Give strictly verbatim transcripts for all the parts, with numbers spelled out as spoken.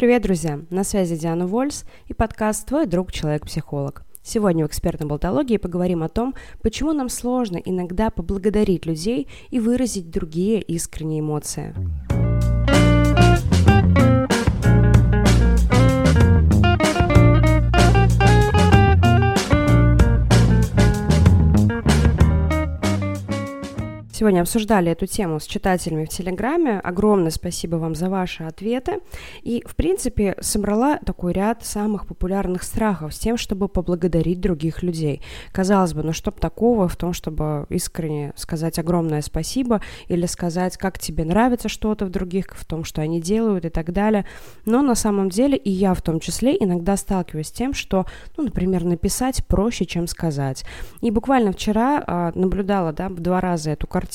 Привет, друзья! На связи Диана Вольс и подкаст «Твой друг, человек, психолог». Сегодня в «Экспертной болтологии» поговорим о том, почему нам сложно иногда поблагодарить людей и выразить другие искренние эмоции. Сегодня обсуждали эту тему с читателями в Телеграме. Огромное спасибо вам за ваши ответы. И, в принципе, собрала такой ряд самых популярных страхов с тем, чтобы поблагодарить других людей. Казалось бы, ну что б такого в том, чтобы искренне сказать огромное спасибо или сказать, как тебе нравится что-то в других, в том, что они делают и так далее. Но на самом деле и я в том числе иногда сталкиваюсь с тем, что, ну, например, написать проще, чем сказать. И буквально вчера а, наблюдала, да, в два раза эту картину.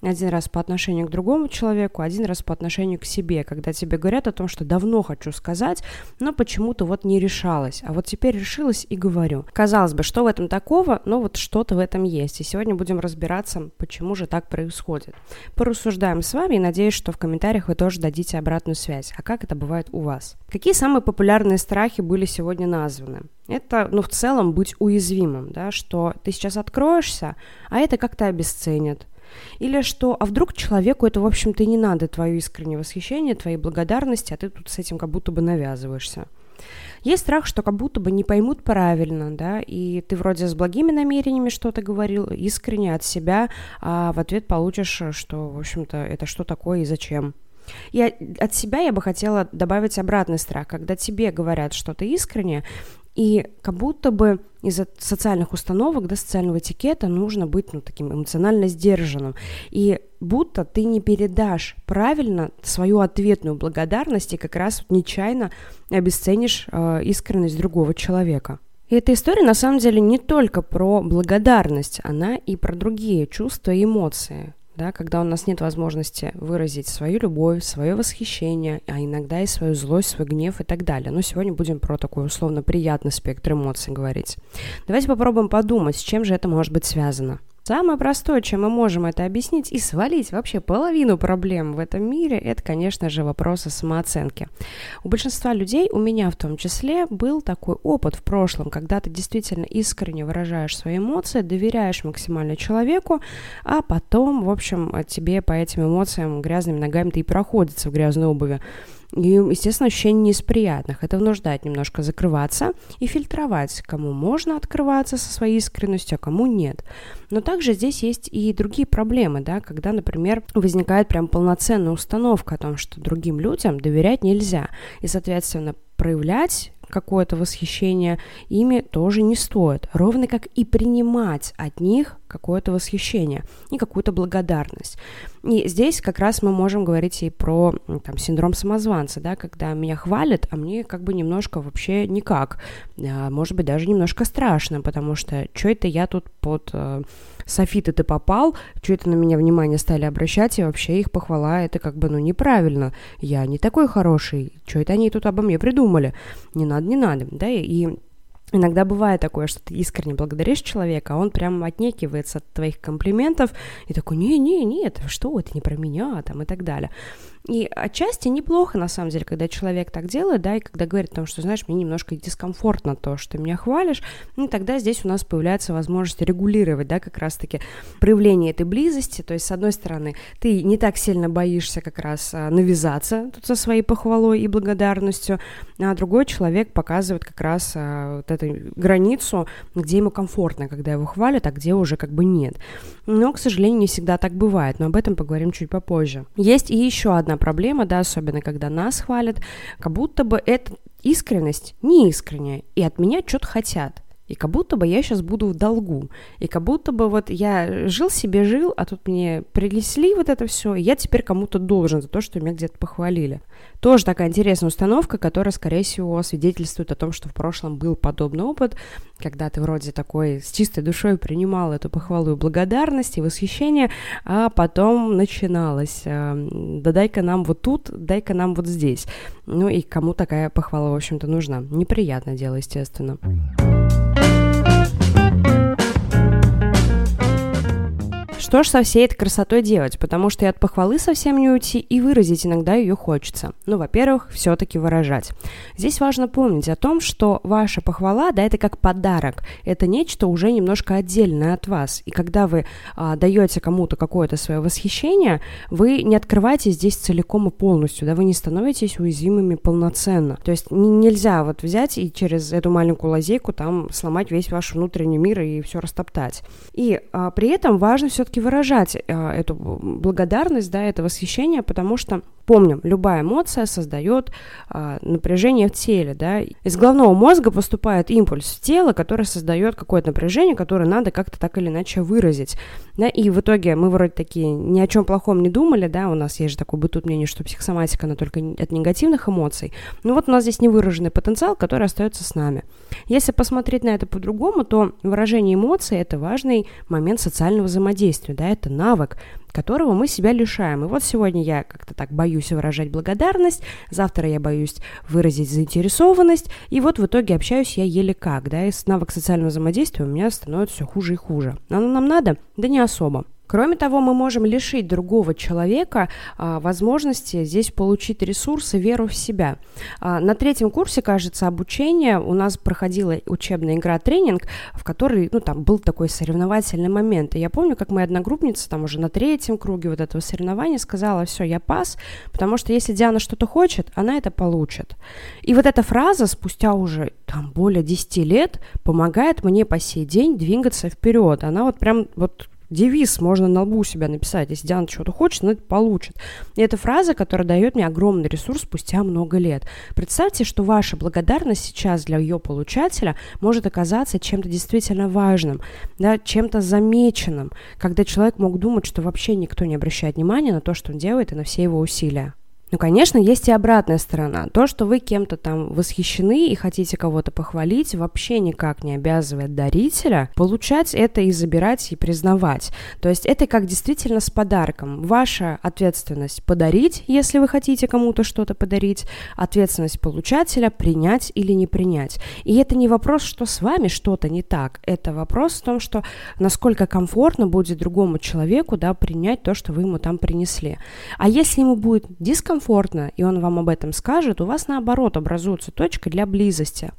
Один раз по отношению к другому человеку, один раз по отношению к себе, когда тебе говорят о том, что давно хочу сказать, но почему-то вот не решалась, а вот теперь решилась и говорю. Казалось бы, что в этом такого, но вот что-то в этом есть, и сегодня будем разбираться, почему же так происходит. Порассуждаем с вами и надеюсь, что в комментариях вы тоже дадите обратную связь, а как это бывает у вас. Какие самые популярные страхи были сегодня названы? Это, ну, в целом быть уязвимым, да, что ты сейчас откроешься, а это как-то обесценит. Или что, а вдруг человеку это, в общем-то, и не надо, твое искреннее восхищение, твои благодарности, а ты тут с этим как будто бы навязываешься. Есть страх, что как будто бы не поймут правильно, да, и ты вроде с благими намерениями что-то говорил, искренне от себя, а в ответ получишь, что, в общем-то, это что такое и зачем. И от себя я бы хотела добавить обратный страх, когда тебе говорят, что ты искренне, и как будто бы из-за социальных установок, да, социального этикета нужно быть, ну, таким эмоционально сдержанным. И будто ты не передашь правильно свою ответную благодарность и как раз нечаянно обесценишь э, искренность другого человека. И эта история на самом деле не только про благодарность, она и про другие чувства и эмоции. Да, когда у нас нет возможности выразить свою любовь, свое восхищение, а иногда и свою злость, свой гнев и так далее. Но сегодня будем про такой условно приятный спектр эмоций говорить. Давайте попробуем подумать, с чем же это может быть связано. Самое простое, чем мы можем это объяснить и свалить вообще половину проблем в этом мире, это, конечно же, вопросы самооценки. У большинства людей, у меня в том числе, был такой опыт в прошлом, когда ты действительно искренне выражаешь свои эмоции, доверяешь максимально человеку, а потом, в общем, тебе по этим эмоциям грязными ногами ты и проходишься в грязной обуви. И, естественно, ощущение не из приятных. Это вынуждает немножко закрываться и фильтровать, кому можно открываться со своей искренностью, а кому нет. Но также здесь есть и другие проблемы, да, когда, например, возникает прям полноценная установка о том, что другим людям доверять нельзя. И, соответственно, проявлять какое-то восхищение ими тоже не стоит, ровно как и принимать от них какое-то восхищение и какую-то благодарность. И здесь как раз мы можем говорить и про там, синдром самозванца, да, когда меня хвалят, а мне как бы немножко вообще никак, может быть, даже немножко страшно, потому что что это я тут под э, софиты ты попал, что это на меня внимание стали обращать, и вообще их похвала, это как бы, ну, неправильно, я не такой хороший, что это они тут обо мне придумали, не надо, не надо, да, и иногда бывает такое, что ты искренне благодаришь человека, а он прямо отнекивается от твоих комплиментов и такой, не-не-не, что, это не про меня, там, и так далее. И отчасти неплохо, на самом деле, когда человек так делает, да, и когда говорит о том, что, знаешь, мне немножко дискомфортно то, что ты меня хвалишь, ну, тогда здесь у нас появляется возможность регулировать, да, как раз-таки проявление этой близости, то есть, с одной стороны, ты не так сильно боишься как раз навязаться тут со своей похвалой и благодарностью, а другой человек показывает как раз вот эту границу, где ему комфортно, когда его хвалят, а где уже как бы нет. Но, к сожалению, не всегда так бывает, но об этом поговорим чуть попозже. Есть и еще одна проблема, да, особенно когда нас хвалят, как будто бы эта искренность неискренняя, и от меня что-то хотят, и как будто бы я сейчас буду в долгу, и как будто бы вот я жил себе жил, а тут мне принесли вот это все, и я теперь кому-то должен за то, что меня где-то похвалили. Тоже такая интересная установка, которая, скорее всего, свидетельствует о том, что в прошлом был подобный опыт, когда ты вроде такой с чистой душой принимал эту похвалу и благодарность, и восхищение, а потом начиналось, да дай-ка нам вот тут, дай-ка нам вот здесь. Ну и кому такая похвала, в общем-то, нужна? Неприятное дело, естественно. Что ж со всей этой красотой делать? Потому что и от похвалы совсем не уйти, и выразить иногда ее хочется. Ну, во-первых, все-таки выражать. Здесь важно помнить о том, что ваша похвала, да, это как подарок. Это нечто уже немножко отдельное от вас. И когда вы а, даете кому-то какое-то свое восхищение, вы не открываетесь здесь целиком и полностью, да, вы не становитесь уязвимыми полноценно. То есть не, нельзя вот взять и через эту маленькую лазейку там сломать весь ваш внутренний мир и все растоптать. И а, при этом важно все-таки выражать а, эту благодарность, да, это восхищение, потому что, помним, любая эмоция создает а, напряжение в теле, да. Из головного мозга поступает импульс в тело, который создает какое-то напряжение, которое надо как-то так или иначе выразить, да, и в итоге мы вроде такие ни о чем плохом не думали, да, у нас есть же такое бытует мнение, что психосоматика, она только от негативных эмоций, но вот у нас здесь невыраженный потенциал, который остается с нами. Если посмотреть на это по-другому, то выражение эмоций – это важный момент социального взаимодействия, да, это навык, которого мы себя лишаем. И вот сегодня я как-то так боюсь выражать благодарность, завтра я боюсь выразить заинтересованность, и вот в итоге общаюсь я еле как, да, и навык социального взаимодействия у меня становится все хуже и хуже. Оно нам надо? Да не особо. Кроме того, мы можем лишить другого человека а, возможности здесь получить ресурсы, веру в себя. А, на третьем курсе, кажется, обучения у нас проходила учебная игра-тренинг, в которой, ну, там был такой соревновательный момент. И я помню, как моя одногруппница там уже на третьем круге вот этого соревнования сказала: все, я пас, потому что если Диана что-то хочет, она это получит. И вот эта фраза спустя уже там более десять лет помогает мне по сей день двигаться вперед. Она вот прям вот... Девиз можно на лбу у себя написать: если Диана чего-то хочет, она это получит. И это фраза, которая дает мне огромный ресурс спустя много лет. Представьте, что ваша благодарность сейчас для ее получателя может оказаться чем-то действительно важным, да, чем-то замеченным, когда человек мог думать, что вообще никто не обращает внимания на то, что он делает, и на все его усилия. Ну, конечно, есть и обратная сторона. То, что вы кем-то там восхищены и хотите кого-то похвалить, вообще никак не обязывает дарителя получать это и забирать, и признавать. То есть это как действительно с подарком. Ваша ответственность подарить, если вы хотите кому-то что-то подарить, ответственность получателя принять или не принять. И это не вопрос, что с вами что-то не так. Это вопрос в том, что насколько комфортно будет другому человеку, да, принять то, что вы ему там принесли. А если ему будет дискомфортно, и он вам об этом скажет, у вас, наоборот, образуется точка для близости.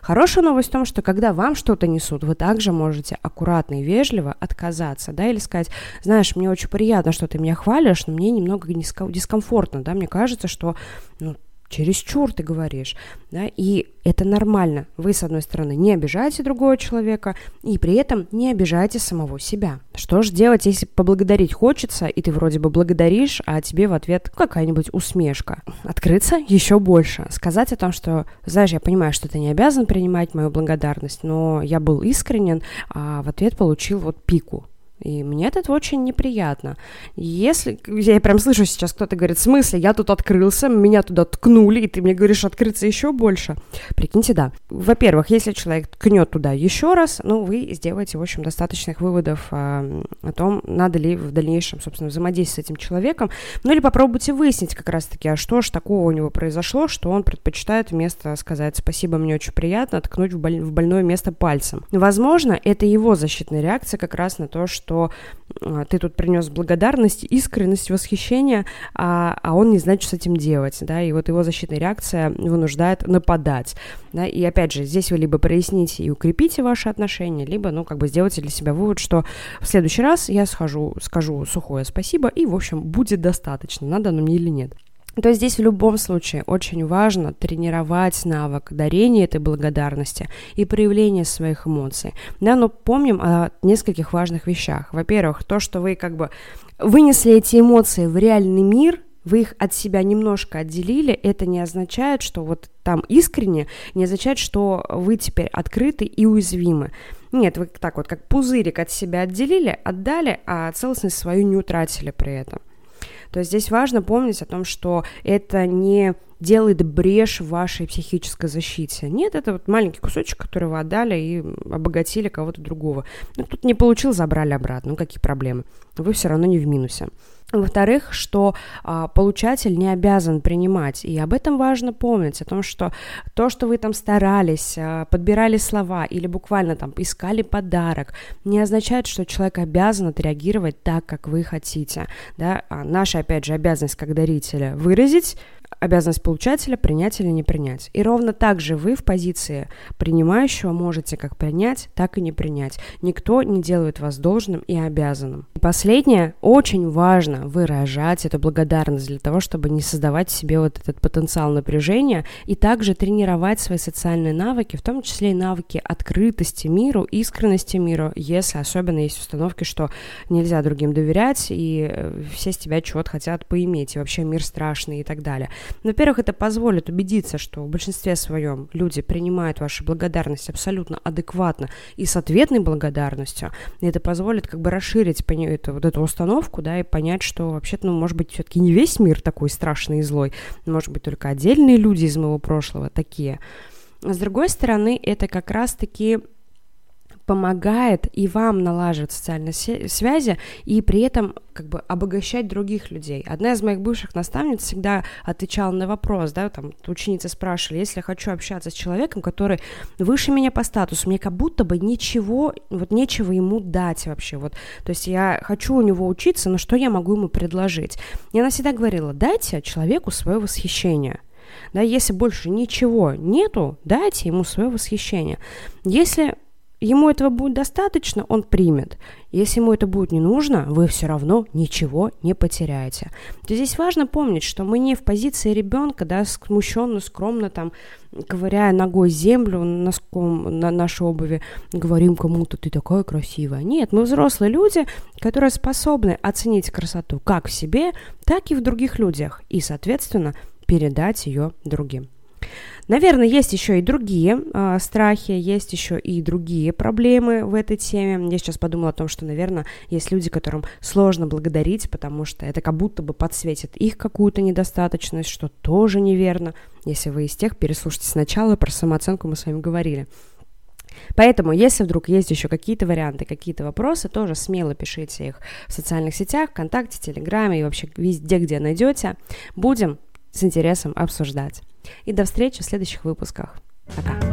Хорошая новость в том, что когда вам что-то несут, вы также можете аккуратно и вежливо отказаться, да, или сказать: знаешь, мне очень приятно, что ты меня хвалишь, но мне немного дискомфортно, да, мне кажется, что, ну, чересчур ты говоришь, да, и это нормально. Вы, с одной стороны, не обижаете другого человека, и при этом не обижаете самого себя. Что же делать, если поблагодарить хочется, и ты вроде бы благодаришь, а тебе в ответ какая-нибудь усмешка? Открыться еще больше. Сказать о том, что, знаешь, я понимаю, что ты не обязан принимать мою благодарность, но я был искренен, а в ответ получил вот пику. И мне это очень неприятно. Если, я прям слышу сейчас, кто-то говорит: в смысле, я тут открылся, меня туда ткнули, и ты мне говоришь открыться еще больше. Прикиньте, да. Во-первых, если человек ткнет туда еще раз, ну, вы сделаете, в общем, достаточных выводов э, о том, надо ли в дальнейшем, собственно, взаимодействовать с этим человеком. Ну, или попробуйте выяснить как раз-таки, а что ж такого у него произошло, что он предпочитает вместо сказать «спасибо, мне очень приятно», ткнуть в, боль... в больное место пальцем. Возможно, это его защитная реакция как раз на то, что что ты тут принес благодарность, искренность, восхищение, а, а он не знает, что с этим делать, да, и вот его защитная реакция вынуждает нападать, да, и опять же, здесь вы либо проясните и укрепите ваши отношения, либо, ну, как бы сделайте для себя вывод, что в следующий раз я схожу, скажу сухое спасибо, и, в общем, будет достаточно, надо оно мне или нет. То есть здесь в любом случае очень важно тренировать навык дарения этой благодарности и проявления своих эмоций. Да, но помним о нескольких важных вещах. Во-первых, то, что вы как бы вынесли эти эмоции в реальный мир, вы их от себя немножко отделили, это не означает, что вот там искренне, не означает, что вы теперь открыты и уязвимы. Нет, вы так вот как пузырик от себя отделили, отдали, а целостность свою не утратили при этом. То есть здесь важно помнить о том, что это не делает брешь в вашей психической защите. Нет, это вот маленький кусочек, который вы отдали и обогатили кого-то другого. Ну, тут не получил, забрали обратно, ну какие проблемы? Вы все равно не в минусе. Во-вторых, что а, получатель не обязан принимать, и об этом важно помнить, о том, что то, что вы там старались, а, подбирали слова или буквально там искали подарок, не означает, что человек обязан отреагировать так, как вы хотите, да, а наша, опять же, обязанность как дарителя выразить, обязанность получателя принять или не принять. И ровно так же вы в позиции принимающего можете как принять, так и не принять. Никто не делает вас должным и обязанным. И последнее, очень важно выражать эту благодарность для того, чтобы не создавать в себе вот этот потенциал напряжения, и также тренировать свои социальные навыки, в том числе и навыки открытости миру, искренности миру, если особенно есть установки, что нельзя другим доверять, и все с тебя чего-то хотят поиметь, и вообще мир страшный и так далее. Во-первых, это позволит убедиться, что в большинстве своем люди принимают вашу благодарность абсолютно адекватно и с ответной благодарностью. И это позволит как бы расширить эту, вот эту установку, да, и понять, что вообще-то, ну, может быть, все-таки не весь мир такой страшный и злой, может быть, только отдельные люди из моего прошлого такие. С другой стороны, это как раз-таки помогает и вам налаживать социальные связи и при этом как бы обогащать других людей. Одна из моих бывших наставниц всегда отвечала на вопрос, да, там ученицы спрашивали, если я хочу общаться с человеком, который выше меня по статусу, мне как будто бы ничего, вот нечего ему дать вообще, вот, то есть я хочу у него учиться, но что я могу ему предложить? И она всегда говорила, дайте человеку свое восхищение. Да, если больше ничего нету, дайте ему свое восхищение. Если ему этого будет достаточно, он примет. Если ему это будет не нужно, вы все равно ничего не потеряете. То здесь важно помнить, что мы не в позиции ребенка, да, смущенно, скромно, там, ковыряя ногой землю, носком на нашей обуви, говорим кому-то, ты такая красивая. Нет, мы взрослые люди, которые способны оценить красоту как в себе, так и в других людях, и, соответственно, передать ее другим. Наверное, есть еще и другие э, страхи, есть еще и другие проблемы в этой теме. Я сейчас подумала о том, что, наверное, есть люди, которым сложно благодарить, потому что это как будто бы подсветит их какую-то недостаточность, что тоже неверно. Если вы из тех, переслушайте сначала, про самооценку мы с вами говорили. Поэтому, если вдруг есть еще какие-то варианты, какие-то вопросы, тоже смело пишите их в социальных сетях, ВКонтакте, Телеграме и вообще везде, где найдете. Будем с интересом обсуждать. И до встречи в следующих выпусках. Пока!